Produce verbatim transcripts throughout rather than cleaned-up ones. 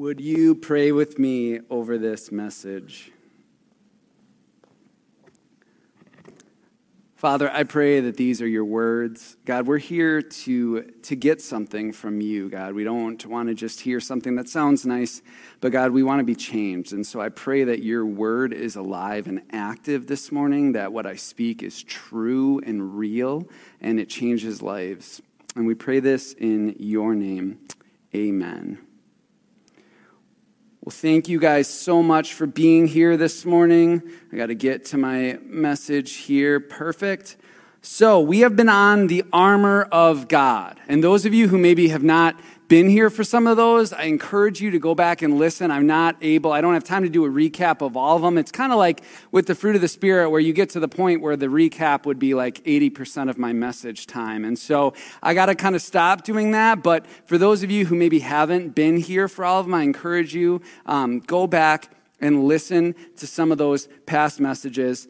Would you pray with me over this message? Father, I pray that these are your words. God, we're here to, to get something from you, God. We don't want to just hear something that sounds nice, but God, we want to be changed. And so I pray that your word is alive and active this morning, that what I speak is true and real, and it changes lives. And we pray this in your name. Amen. Well, thank you guys so much for being here this morning. I got to get to my message here. Perfect. So we have been on the armor of God. And those of you who maybe have not been here for some of those, I encourage you to go back and listen. I'm not able, I don't have time to do a recap of all of them. It's kind of like with the fruit of the Spirit, where you get to the point where the recap would be like eighty percent of my message time. And so I got to kind of stop doing that. But for those of you who maybe haven't been here for all of them, I encourage you, um, go back and listen to some of those past messages.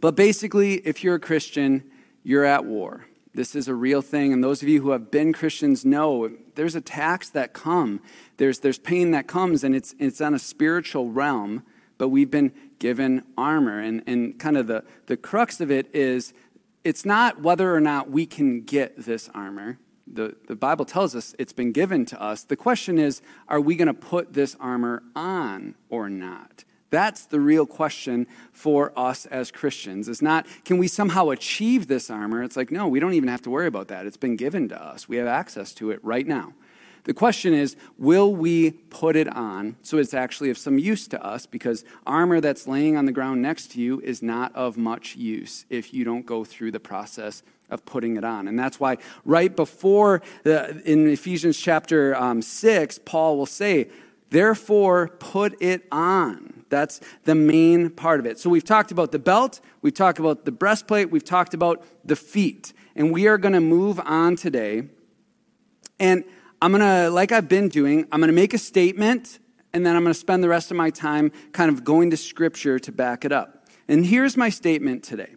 But basically, if you're a Christian, you're at war. This is a real thing, and those of you who have been Christians know there's attacks that come. There's there's pain that comes, and it's it's on a spiritual realm, but we've been given armor. And, and kind of the, the crux of it is it's not whether or not we can get this armor. The, the Bible tells us it's been given to us. The question is, are we going to put this armor on or not? That's the real question for us as Christians. It's not, can we somehow achieve this armor? It's like, no, we don't even have to worry about that. It's been given to us. We have access to it right now. The question is, will we put it on so it's actually of some use to us? Because armor that's laying on the ground next to you is not of much use if you don't go through the process of putting it on. And that's why right before, the, in Ephesians chapter um, six, Paul will say, therefore, put it on. That's the main part of it. So we've talked about the belt, we've talked about the breastplate, we've talked about the feet. And we are going to move on today. And I'm going to, like I've been doing, I'm going to make a statement, and then I'm going to spend the rest of my time kind of going to Scripture to back it up. And here's my statement today.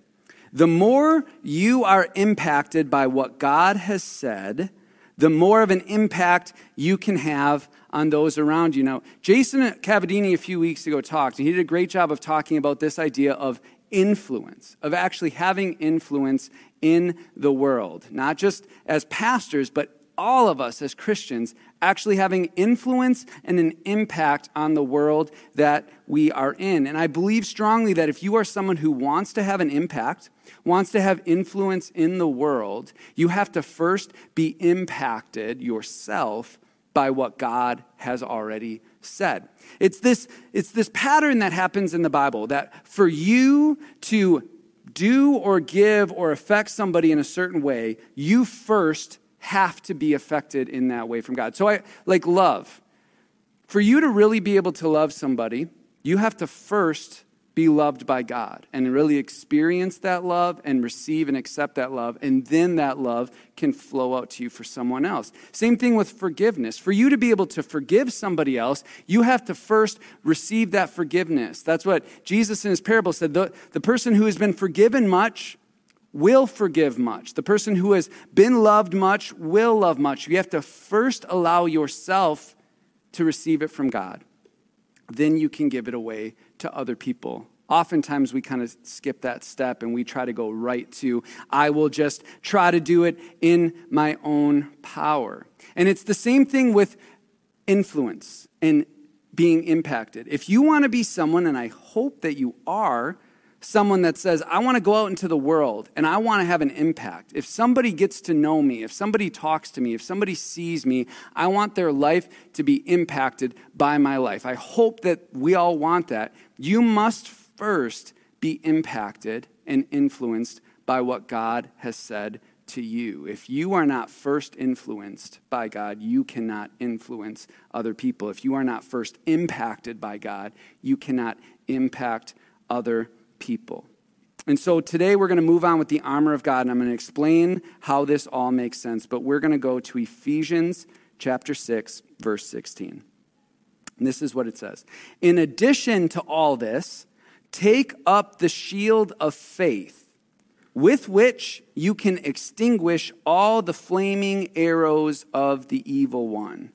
The more you are impacted by what God has said, the more of an impact you can have on those around you. Now, Jason Cavadini a few weeks ago talked, and he did a great job of talking about this idea of influence, of actually having influence in the world, not just as pastors, but all of us as Christians actually having influence and an impact on the world that we are in. And I believe strongly that if you are someone who wants to have an impact, wants to have influence in the world, you have to first be impacted yourself by what God has already said. It's this, it's this pattern that happens in the Bible, that for you to do or give or affect somebody in a certain way, you first have to be affected in that way from God. So I like love. For you to really be able to love somebody, you have to first be loved by God and really experience that love and receive and accept that love. And then that love can flow out to you for someone else. Same thing with forgiveness. For you to be able to forgive somebody else, you have to first receive that forgiveness. That's what Jesus in his parable said. The, the person who has been forgiven much will forgive much. The person who has been loved much will love much. You have to first allow yourself to receive it from God. Then you can give it away to other people. Oftentimes we kind of skip that step and we try to go right to, I will just try to do it in my own power. And it's the same thing with influence and being impacted. If you want to be someone, and I hope that you are, someone that says, I want to go out into the world and I want to have an impact. If somebody gets to know me, if somebody talks to me, if somebody sees me, I want their life to be impacted by my life. I hope that we all want that. You must first be impacted and influenced by what God has said to you. If you are not first influenced by God, you cannot influence other people. If you are not first impacted by God, you cannot impact other people. people. And so today we're going to move on with the armor of God, and I'm going to explain how this all makes sense, but we're going to go to Ephesians chapter six, verse sixteen. And this is what it says. In addition to all this, take up the shield of faith, with which you can extinguish all the flaming arrows of the evil one.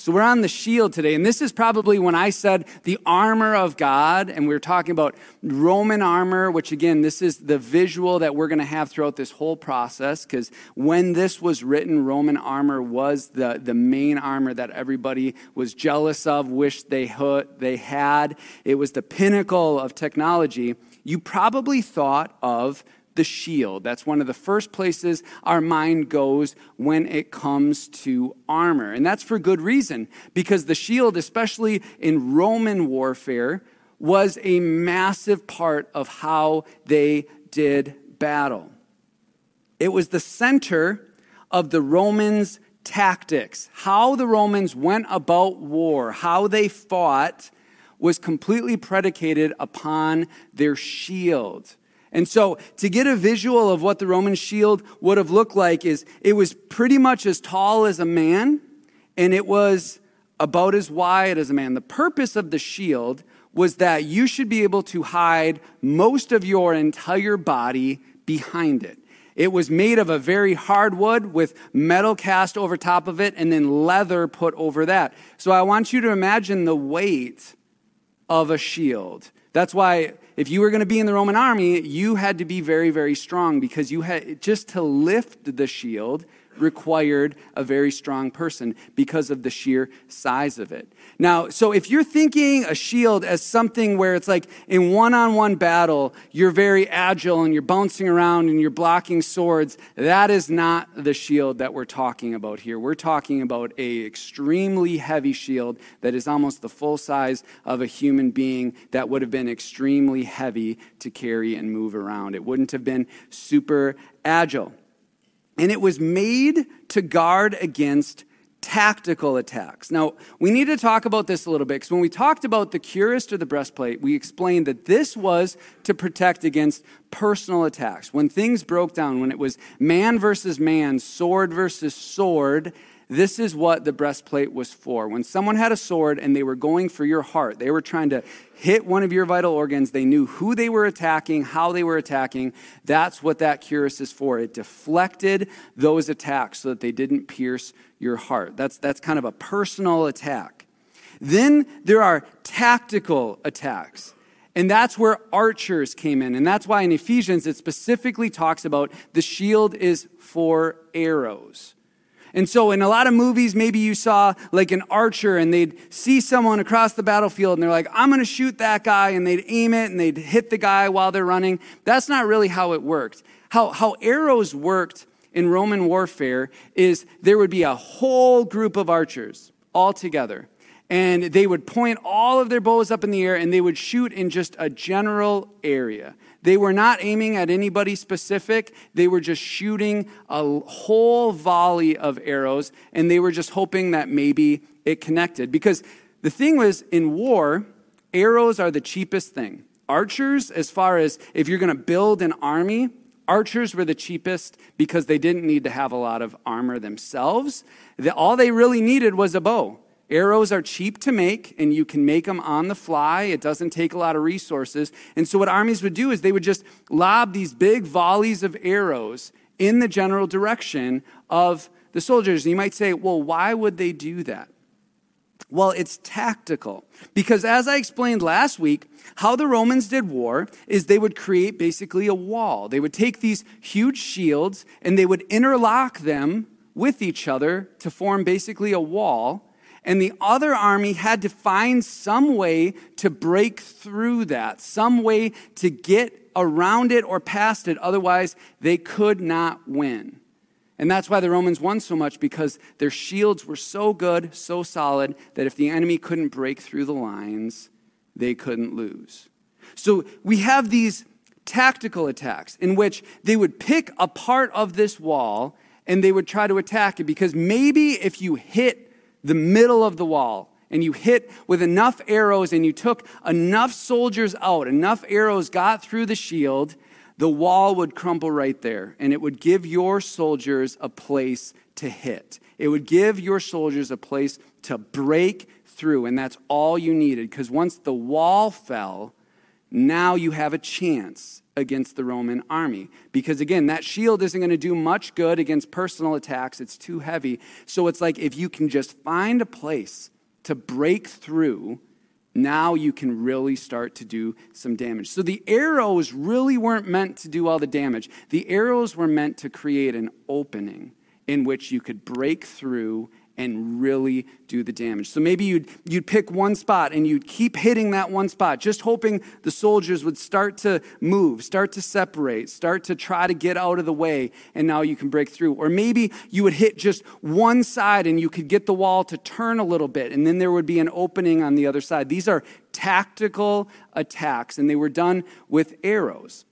So we're on the shield today, and this is probably when I said the armor of God, and we were talking about Roman armor, which again, this is the visual that we're going to have throughout this whole process, because when this was written, Roman armor was the, the main armor that everybody was jealous of, wished they they had. It was the pinnacle of technology. You probably thought of the shield. That's one of the first places our mind goes when it comes to armor. And that's for good reason, because the shield, especially in Roman warfare, was a massive part of how they did battle. It was the center of the Romans' tactics. How the Romans went about war, how they fought, was completely predicated upon their shield. And so to get a visual of what the Roman shield would have looked like is it was pretty much as tall as a man, and it was about as wide as a man. The purpose of the shield was that you should be able to hide most of your entire body behind it. It was made of a very hard wood with metal cast over top of it and then leather put over that. So I want you to imagine the weight of a shield. That's why if you were going to be in the Roman army, you had to be very, very strong, because you had just to lift the shield required a very strong person because of the sheer size of it. Now, so if you're thinking a shield as something where it's like in one-on-one battle, you're very agile and you're bouncing around and you're blocking swords, that is not the shield that we're talking about here. We're talking about a extremely heavy shield that is almost the full size of a human being that would have been extremely heavy to carry and move around. It wouldn't have been super agile. And it was made to guard against tactical attacks. Now, we need to talk about this a little bit, because when we talked about the cuirass or the breastplate, we explained that this was to protect against personal attacks. When things broke down, when it was man versus man, sword versus sword, this is what the breastplate was for. When someone had a sword and they were going for your heart, they were trying to hit one of your vital organs, they knew who they were attacking, how they were attacking. That's what that cuirass is for. It deflected those attacks so that they didn't pierce your heart. That's, that's kind of a personal attack. Then there are tactical attacks. And that's where archers came in. And that's why in Ephesians it specifically talks about the shield is for arrows. And so in a lot of movies, maybe you saw like an archer and they'd see someone across the battlefield and they're like, I'm going to shoot that guy, and they'd aim it and they'd hit the guy while they're running. That's not really how it worked. How, how arrows worked in Roman warfare is there would be a whole group of archers all together, and they would point all of their bows up in the air and they would shoot in just a general area. They were not aiming at anybody specific. They were just shooting a whole volley of arrows, and they were just hoping that maybe it connected. Because the thing was, in war, arrows are the cheapest thing. Archers, as far as if you're going to build an army, archers were the cheapest, because they didn't need to have a lot of armor themselves. All they really needed was a bow. Arrows are cheap to make, and you can make them on the fly. It doesn't take a lot of resources. And so what armies would do is they would just lob these big volleys of arrows in the general direction of the soldiers. And you might say, well, why would they do that? Well, it's tactical. Because as I explained last week, how the Romans did war is they would create basically a wall. They would take these huge shields, and they would interlock them with each other to form basically a wall. And the other army had to find some way to break through that, some way to get around it or past it. Otherwise, they could not win. And that's why the Romans won so much, because their shields were so good, so solid, that if the enemy couldn't break through the lines, they couldn't lose. So we have these tactical attacks in which they would pick a part of this wall and they would try to attack it, because maybe if you hit the middle of the wall, and you hit with enough arrows and you took enough soldiers out, enough arrows got through the shield, the wall would crumble right there, and it would give your soldiers a place to hit. It would give your soldiers a place to break through, and that's all you needed, because once the wall fell, now you have a chance against the Roman army. Because again, that shield isn't going to do much good against personal attacks. It's too heavy. So it's like if you can just find a place to break through, now you can really start to do some damage. So the arrows really weren't meant to do all the damage. The arrows were meant to create an opening in which you could break through and really do the damage. So maybe you'd you'd pick one spot and you'd keep hitting that one spot, just hoping the soldiers would start to move, start to separate, start to try to get out of the way, and now you can break through. Or maybe you would hit just one side and you could get the wall to turn a little bit, and then there would be an opening on the other side. These are tactical attacks, and they were done with arrows.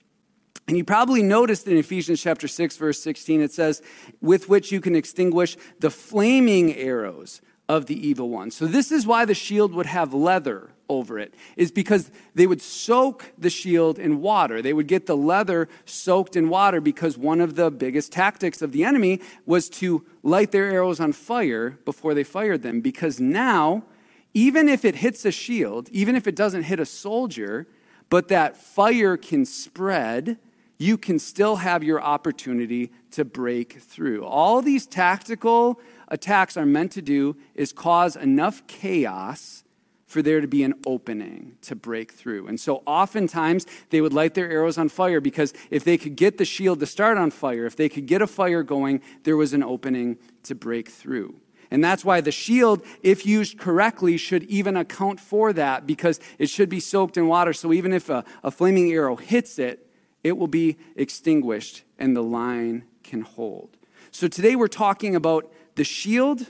And you probably noticed in Ephesians chapter six, verse sixteen, it says, with which you can extinguish the flaming arrows of the evil one. So this is why the shield would have leather over it, is because they would soak the shield in water. They would get the leather soaked in water because one of the biggest tactics of the enemy was to light their arrows on fire before they fired them. Because now, even if it hits a shield, even if it doesn't hit a soldier, but that fire can spread, you can still have your opportunity to break through. All these tactical attacks are meant to do is cause enough chaos for there to be an opening to break through. And so oftentimes they would light their arrows on fire because if they could get the shield to start on fire, if they could get a fire going, there was an opening to break through. And that's why the shield, if used correctly, should even account for that because it should be soaked in water. So even if a, a flaming arrow hits it, it will be extinguished and the line can hold. So today we're talking about the shield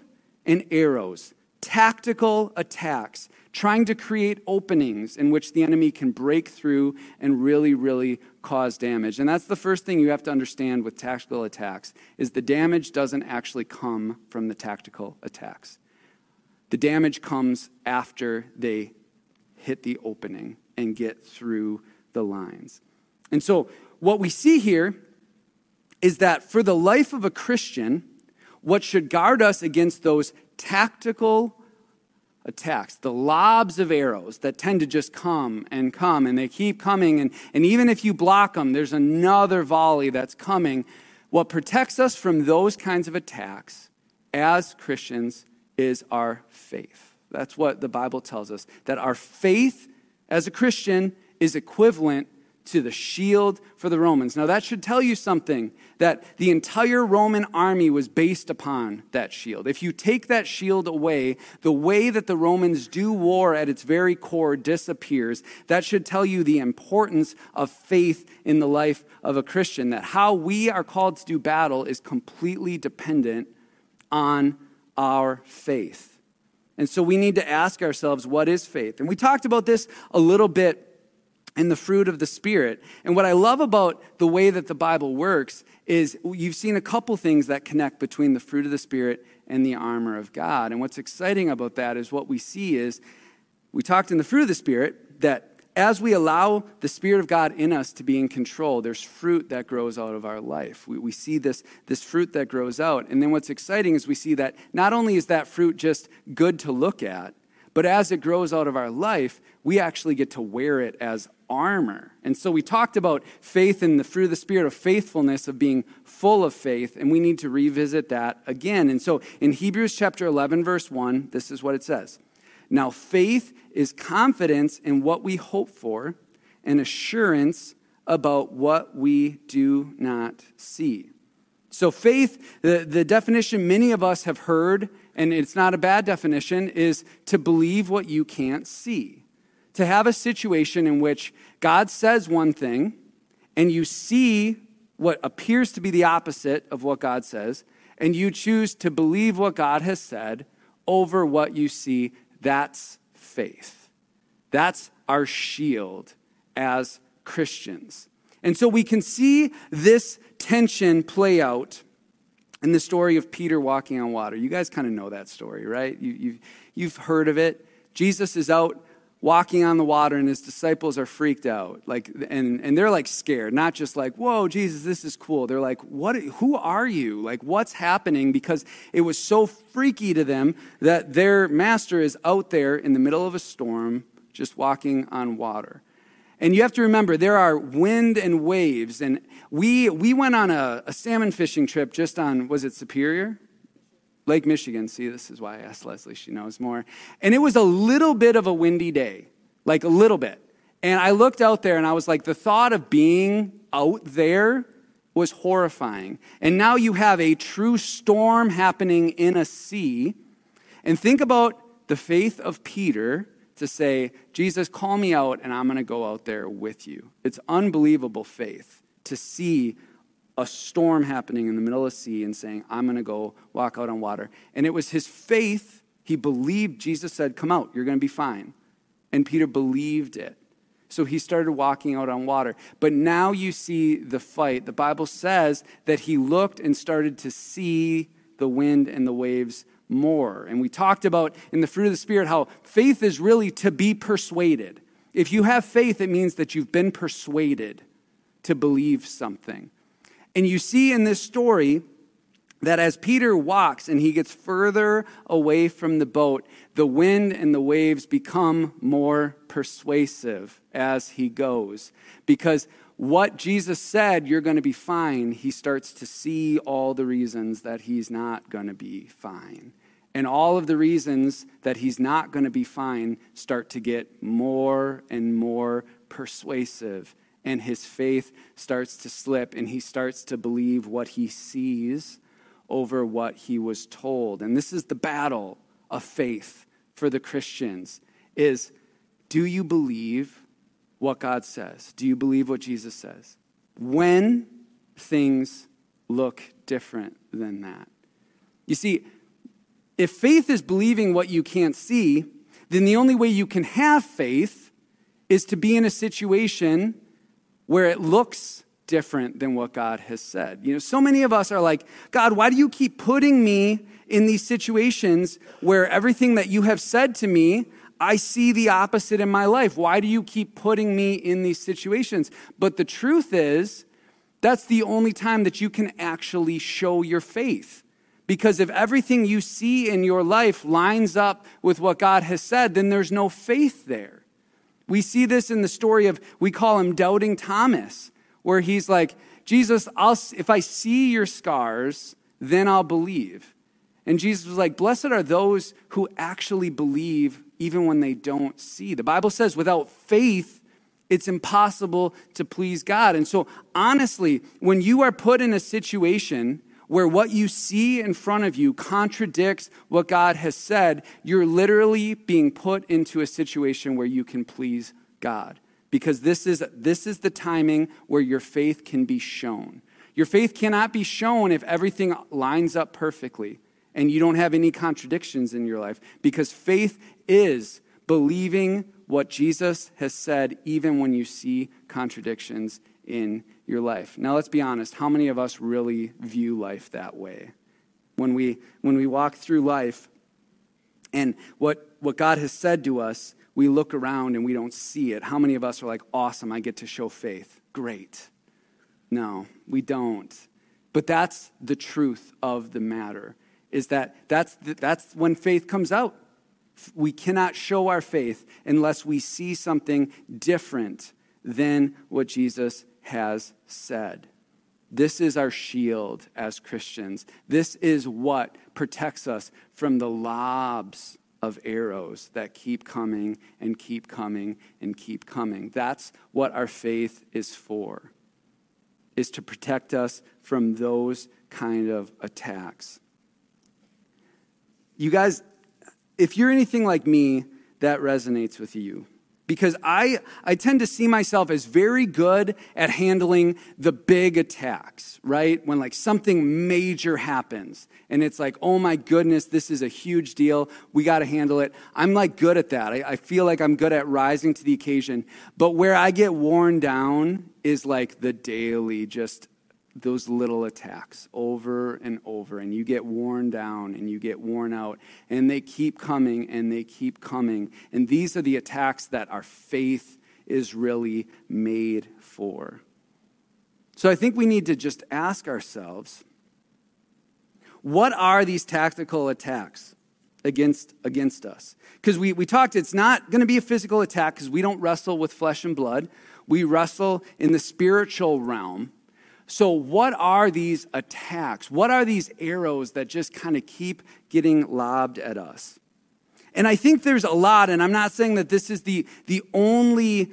and arrows, tactical attacks, trying to create openings in which the enemy can break through and really, really cause damage. And that's the first thing you have to understand with tactical attacks is the damage doesn't actually come from the tactical attacks. The damage comes after they hit the opening and get through the lines. And so what we see here is that for the life of a Christian, what should guard us against those tactical attacks, the lobs of arrows that tend to just come and come, and they keep coming, and, and even if you block them, there's another volley that's coming. What protects us from those kinds of attacks as Christians is our faith. That's what the Bible tells us, that our faith as a Christian is equivalent to the shield for the Romans. Now that should tell you something, that the entire Roman army was based upon that shield. If you take that shield away, the way that the Romans do war at its very core disappears. That should tell you the importance of faith in the life of a Christian, that how we are called to do battle is completely dependent on our faith. And so we need to ask ourselves, what is faith? And we talked about this a little bit and the fruit of the Spirit. And what I love about the way that the Bible works is you've seen a couple things that connect between the fruit of the Spirit and the armor of God. And what's exciting about that is what we see is, we talked in the fruit of the Spirit that as we allow the Spirit of God in us to be in control, there's fruit that grows out of our life. We, we see this, this fruit that grows out. And then what's exciting is we see that not only is that fruit just good to look at, but as it grows out of our life, we actually get to wear it as armor. And so we talked about faith and the fruit of the Spirit of faithfulness, of being full of faith, and we need to revisit that again. And so in Hebrews chapter eleven, verse one, this is what it says. Now faith is confidence in what we hope for and assurance about what we do not see. So faith, the, the definition many of us have heard, and it's not a bad definition, is to believe what you can't see. To have a situation in which God says one thing and you see what appears to be the opposite of what God says, and you choose to believe what God has said over what you see, that's faith. That's our shield as Christians. And so we can see this tension play out in the story of Peter walking on water. You guys kind of know that story, right? You, you, you've heard of it. Jesus is out walking on the water, and his disciples are freaked out. Like, and, and they're like scared, not just like, whoa, Jesus, this is cool. They're like, what, who are you? Like, what's happening? Because it was so freaky to them that their master is out there in the middle of a storm, just walking on water. And you have to remember, there are wind and waves. And we we went on a, a salmon fishing trip just on, was it Superior? Lake Michigan. See, this is why I asked Leslie. She knows more. And it was a little bit of a windy day, like a little bit. And I looked out there and I was like, the thought of being out there was horrifying. And now you have a true storm happening in a sea. And think about the faith of Peter to say, Jesus, call me out and I'm going to go out there with you. It's unbelievable faith to see a storm happening in the middle of the sea and saying, I'm going to go walk out on water. And it was his faith. He believed Jesus said, come out, you're going to be fine. And Peter believed it. So he started walking out on water. But now you see the fight. The Bible says that he looked and started to see the wind and the waves more. And we talked about in the fruit of the Spirit how faith is really to be persuaded. If you have faith, it means that you've been persuaded to believe something. And you see in this story that as Peter walks and he gets further away from the boat, the wind and the waves become more persuasive as he goes. Because what Jesus said, you're going to be fine, he starts to see all the reasons that he's not going to be fine. And all of the reasons that he's not going to be fine start to get more and more persuasive. And his faith starts to slip, and he starts to believe what he sees over what he was told. And this is the battle of faith for the Christians, is do you believe what God says? Do you believe what Jesus says? When things look different than that. You see, if faith is believing what you can't see, then the only way you can have faith is to be in a situation where it looks different than what God has said. You know, so many of us are like, God, why do you keep putting me in these situations where everything that you have said to me, I see the opposite in my life? Why do you keep putting me in these situations? But the truth is, that's the only time that you can actually show your faith. Because if everything you see in your life lines up with what God has said, then there's no faith there. We see this in the story of, we call him Doubting Thomas, where he's like, Jesus, I'll, if I see your scars, then I'll believe. And Jesus was like, blessed are those who actually believe even when they don't see. The Bible says without faith, it's impossible to please God. And so honestly, when you are put in a situation where what you see in front of you contradicts what God has said, you're literally being put into a situation where you can please God. Because this is this is the timing where your faith can be shown. Your faith cannot be shown if everything lines up perfectly and you don't have any contradictions in your life. Because faith is believing what Jesus has said even when you see contradictions in your life. Now, let's be honest. How many of us really view life that way? When we when we walk through life and what, what God has said to us, we look around and we don't see it. How many of us are like, awesome, I get to show faith. Great. No, we don't. But that's the truth of the matter, is that that's the, that's when faith comes out. We cannot show our faith unless we see something different than what Jesus has said. This is our shield as Christians. This is what protects us from the lobs of arrows that keep coming and keep coming and keep coming. That's what our faith is for, is to protect us from those kind of attacks. You guys, if you're anything like me, that resonates with you. Because I, I tend to see myself as very good at handling the big attacks, right? When like something major happens and it's like, oh my goodness, this is a huge deal. We got to handle it. I'm like good at that. I, I feel like I'm good at rising to the occasion. But where I get worn down is like the daily, just those little attacks over and over. And you get worn down and you get worn out. And they keep coming and they keep coming. And these are the attacks that our faith is really made for. So I think we need to just ask ourselves, what are these tactical attacks? against against us. Because we, we talked, it's not going to be a physical attack because we don't wrestle with flesh and blood. We wrestle in the spiritual realm. So what are these attacks? What are these arrows that just kind of keep getting lobbed at us? And I think there's a lot, and I'm not saying that this is the, the only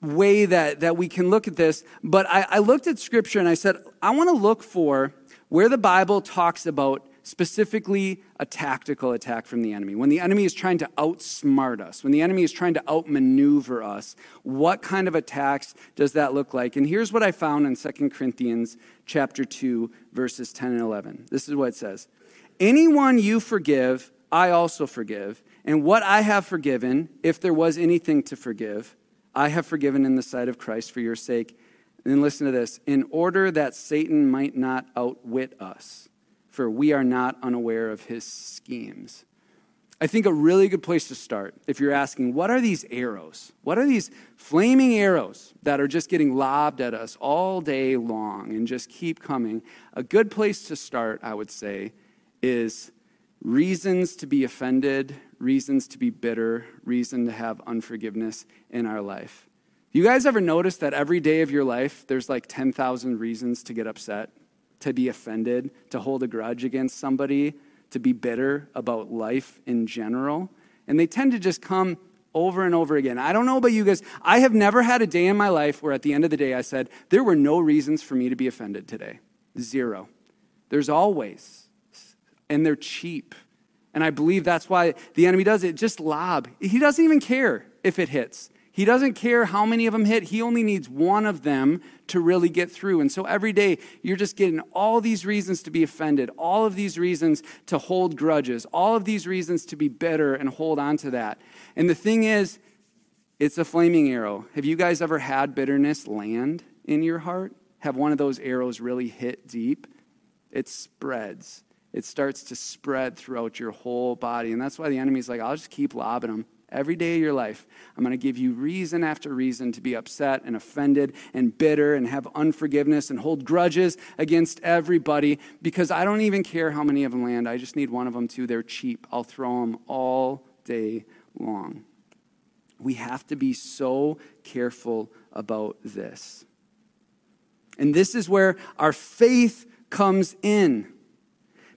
way that, that we can look at this, but I, I looked at Scripture and I said, I want to look for where the Bible talks about specifically a tactical attack from the enemy. When the enemy is trying to outsmart us, when the enemy is trying to outmaneuver us, what kind of attacks does that look like? And here's what I found in Second Corinthians chapter two, verses ten and eleven. This is what it says. Anyone you forgive, I also forgive. And what I have forgiven, if there was anything to forgive, I have forgiven in the sight of Christ for your sake. And then listen to this. In order that Satan might not outwit us, for we are not unaware of his schemes. I think a really good place to start, if you're asking, what are these arrows? What are these flaming arrows that are just getting lobbed at us all day long and just keep coming? A good place to start, I would say, is reasons to be offended, reasons to be bitter, reason to have unforgiveness in our life. You guys ever notice that every day of your life, there's like ten thousand reasons to get upset, to be offended, to hold a grudge against somebody, to be bitter about life in general? And they tend to just come over and over again. I don't know about you guys. I have never had a day in my life where at the end of the day I said, there were no reasons for me to be offended today. Zero. There's always. And they're cheap. And I believe that's why the enemy does it. Just lob. He doesn't even care if it hits. He doesn't care how many of them hit. He only needs one of them to really get through. And so every day, you're just getting all these reasons to be offended, all of these reasons to hold grudges, all of these reasons to be bitter and hold on to that. And the thing is, it's a flaming arrow. Have you guys ever had bitterness land in your heart? Have one of those arrows really hit deep? It spreads. It starts to spread throughout your whole body. And that's why the enemy's like, I'll just keep lobbing them. Every day of your life, I'm going to give you reason after reason to be upset and offended and bitter and have unforgiveness and hold grudges against everybody because I don't even care how many of them land. I just need one of them too. They're cheap. I'll throw them all day long. We have to be so careful about this. And this is where our faith comes in.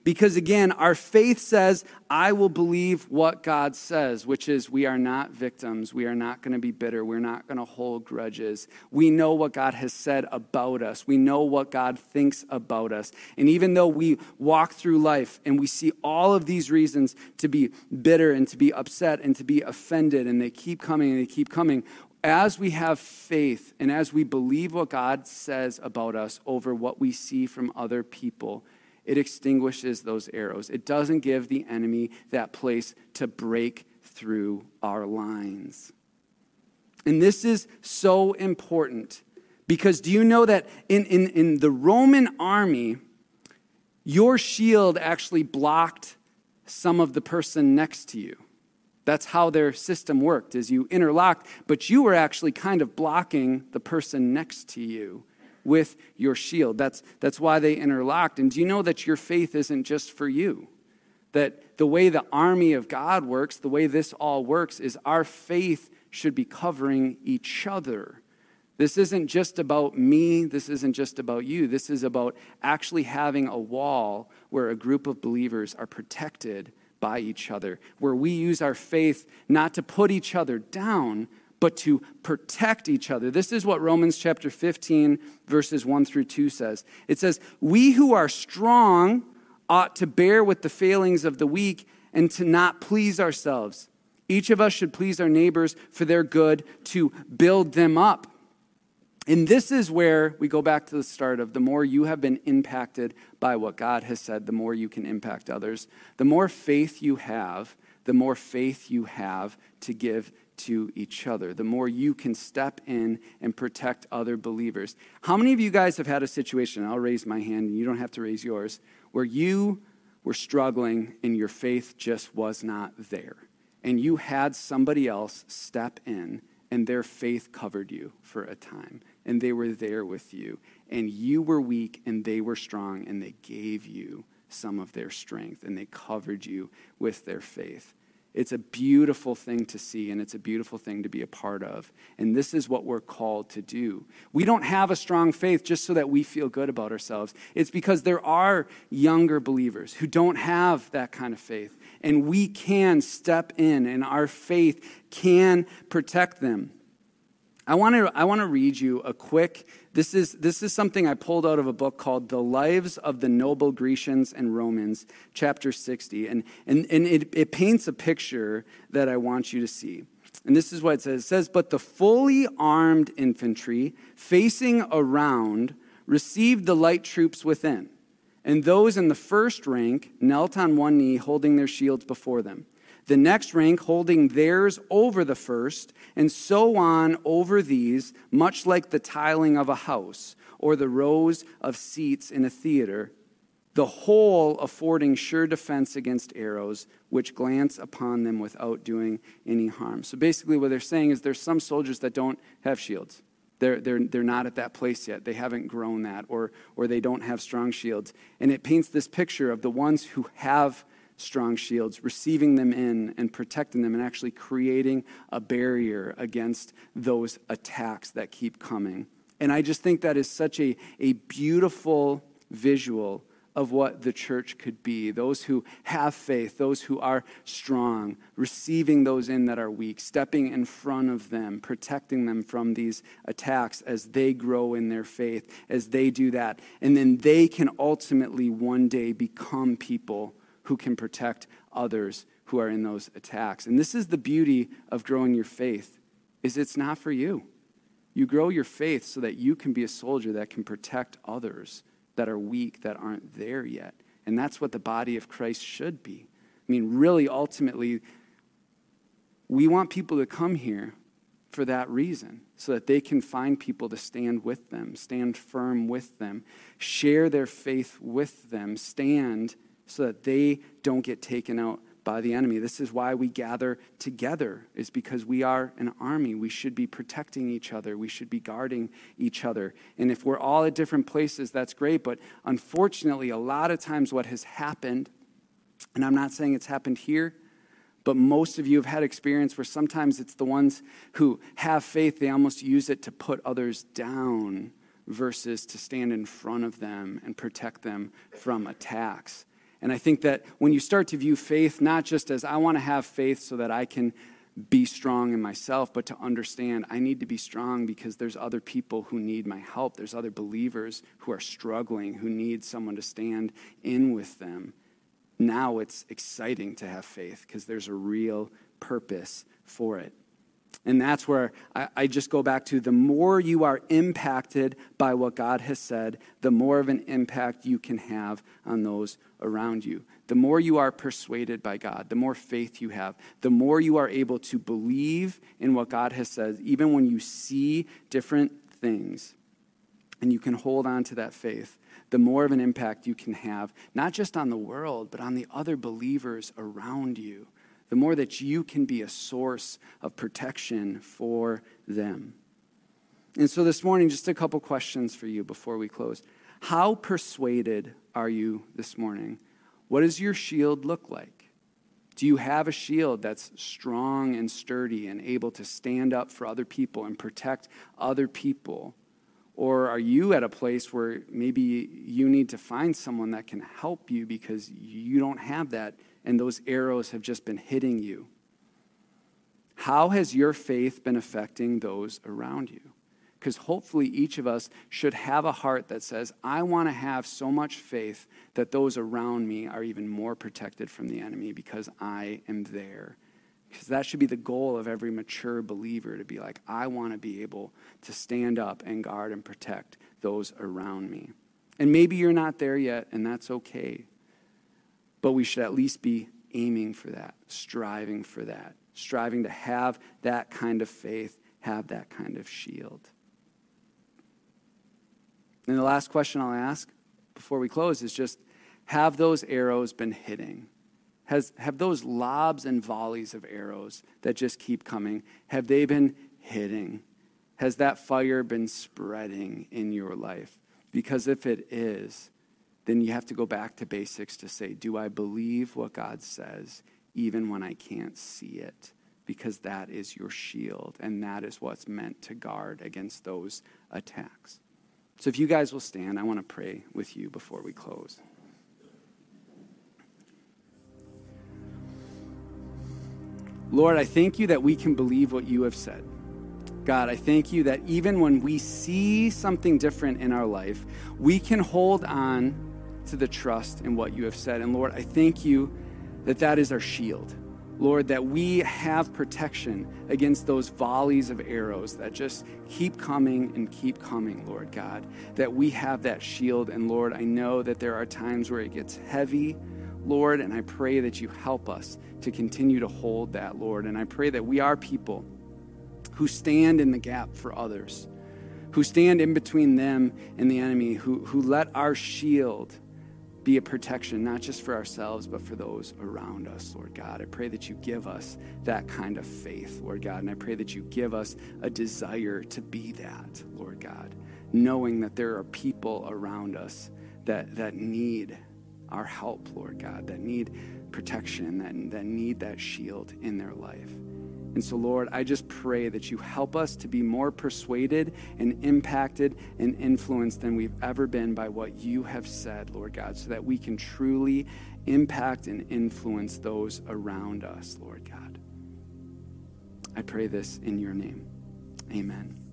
Because again, our faith says, I will believe what God says, which is we are not victims. We are not going to be bitter. We're not going to hold grudges. We know what God has said about us. We know what God thinks about us. And even though we walk through life and we see all of these reasons to be bitter and to be upset and to be offended, and they keep coming and they keep coming, as we have faith and as we believe what God says about us over what we see from other people, it extinguishes those arrows. It doesn't give the enemy that place to break through our lines. And this is so important because do you know that in, in, in the Roman army, your shield actually blocked some of the person next to you? That's how their system worked, is you interlocked, but you were actually kind of blocking the person next to you with your shield. That's that's why they interlocked. And do you know that your faith isn't just for you? That the way the army of God works, the way this all works, is our faith should be covering each other. This isn't just about me. This isn't just about you. This is about actually having a wall where a group of believers are protected by each other, where we use our faith not to put each other down, but to protect each other. This is what Romans chapter fifteen, verses one through two says. It says, we who are strong ought to bear with the failings of the weak and to not please ourselves. Each of us should please our neighbors for their good, to build them up. And this is where we go back to the start of the more you have been impacted by what God has said, the more you can impact others. The more faith you have, the more faith you have to give to each other, the more you can step in and protect other believers. How many of you guys have had a situation, I'll raise my hand and you don't have to raise yours, where you were struggling and your faith just was not there, and you had somebody else step in and their faith covered you for a time and they were there with you and you were weak and they were strong and they gave you some of their strength, and they covered you with their faith. It's a beautiful thing to see, and it's a beautiful thing to be a part of. And this is what we're called to do. We don't have a strong faith just so that we feel good about ourselves. It's because there are younger believers who don't have that kind of faith. And we can step in, and our faith can protect them. I want to I want to read you a quick, this is this is something I pulled out of a book called The Lives of the Noble Grecians and Romans, chapter sixty. And and, and it, it paints a picture that I want you to see. And this is what it says. It says, "But the fully armed infantry facing around received the light troops within. And those in the first rank knelt on one knee, holding their shields before them. The next rank holding theirs over the first, and so on over these, much like the tiling of a house or the rows of seats in a theater, the whole affording sure defense against arrows, which glance upon them without doing any harm." So basically what they're saying is there's some soldiers that don't have shields. They're, they're, they're not at that place yet. They haven't grown that, or, or they don't have strong shields. And it paints this picture of the ones who have strong shields, receiving them in and protecting them, and actually creating a barrier against those attacks that keep coming. And I just think that is such a, a beautiful visual of what the church could be. Those who have faith, those who are strong, receiving those in that are weak, stepping in front of them, protecting them from these attacks as they grow in their faith, as they do that. And then they can ultimately one day become people who can protect others who are in those attacks. And this is the beauty of growing your faith, is it's not for you. You grow your faith so that you can be a soldier that can protect others that are weak, that aren't there yet. And that's what the body of Christ should be. I mean, really, ultimately, we want people to come here for that reason, so that they can find people to stand with them, stand firm with them, share their faith with them, stand so that they don't get taken out by the enemy. This is why we gather together, is because we are an army. We should be protecting each other. We should be guarding each other. And if we're all at different places, that's great. But unfortunately, a lot of times what has happened, and I'm not saying it's happened here, but most of you have had experience where sometimes it's the ones who have faith, they almost use it to put others down versus to stand in front of them and protect them from attacks. And I think that when you start to view faith, not just as I want to have faith so that I can be strong in myself, but to understand I need to be strong because there's other people who need my help. There's other believers who are struggling, who need someone to stand in with them. Now it's exciting to have faith because there's a real purpose for it. And that's where I, I just go back to, the more you are impacted by what God has said, the more of an impact you can have on those around you. The more you are persuaded by God, the more faith you have, the more you are able to believe in what God has said, even when you see different things, and you can hold on to that faith, the more of an impact you can have, not just on the world, but on the other believers around you. The more that you can be a source of protection for them. And so this morning, just a couple questions for you before we close. How persuaded are you this morning? What does your shield look like? Do you have a shield that's strong and sturdy and able to stand up for other people and protect other people? Or are you at a place where maybe you need to find someone that can help you because you don't have that, and those arrows have just been hitting you? How has your faith been affecting those around you? Because hopefully each of us should have a heart that says, I want to have so much faith that those around me are even more protected from the enemy because I am there. Because that should be the goal of every mature believer, to be like, I want to be able to stand up and guard and protect those around me. And maybe you're not there yet, and that's okay. But we should at least be aiming for that, striving for that, striving to have that kind of faith, have that kind of shield. And the last question I'll ask before we close is just, have those arrows been hitting? Has, have those lobs and volleys of arrows that just keep coming, have they been hitting? Has that fire been spreading in your life? Because if it is, then you have to go back to basics to say, do I believe what God says even when I can't see it? Because that is your shield, and that is what's meant to guard against those attacks. So if you guys will stand, I want to pray with you before we close. Lord, I thank you that we can believe what you have said. God, I thank you that even when we see something different in our life, we can hold on to the trust in what you have said. And Lord, I thank you that that is our shield. Lord, that we have protection against those volleys of arrows that just keep coming and keep coming, Lord God, that we have that shield. And Lord, I know that there are times where it gets heavy, Lord, and I pray that you help us to continue to hold that, Lord. And I pray that we are people who stand in the gap for others, who stand in between them and the enemy, who, who let our shield be a protection, not just for ourselves, but for those around us, Lord God. I pray that you give us that kind of faith, Lord God, and I pray that you give us a desire to be that, Lord God, knowing that there are people around us that, that need our help, Lord God, that need protection, that, that need that shield in their life. And so, Lord, I just pray that you help us to be more persuaded and impacted and influenced than we've ever been by what you have said, Lord God, so that we can truly impact and influence those around us, Lord God. I pray this in your name. Amen.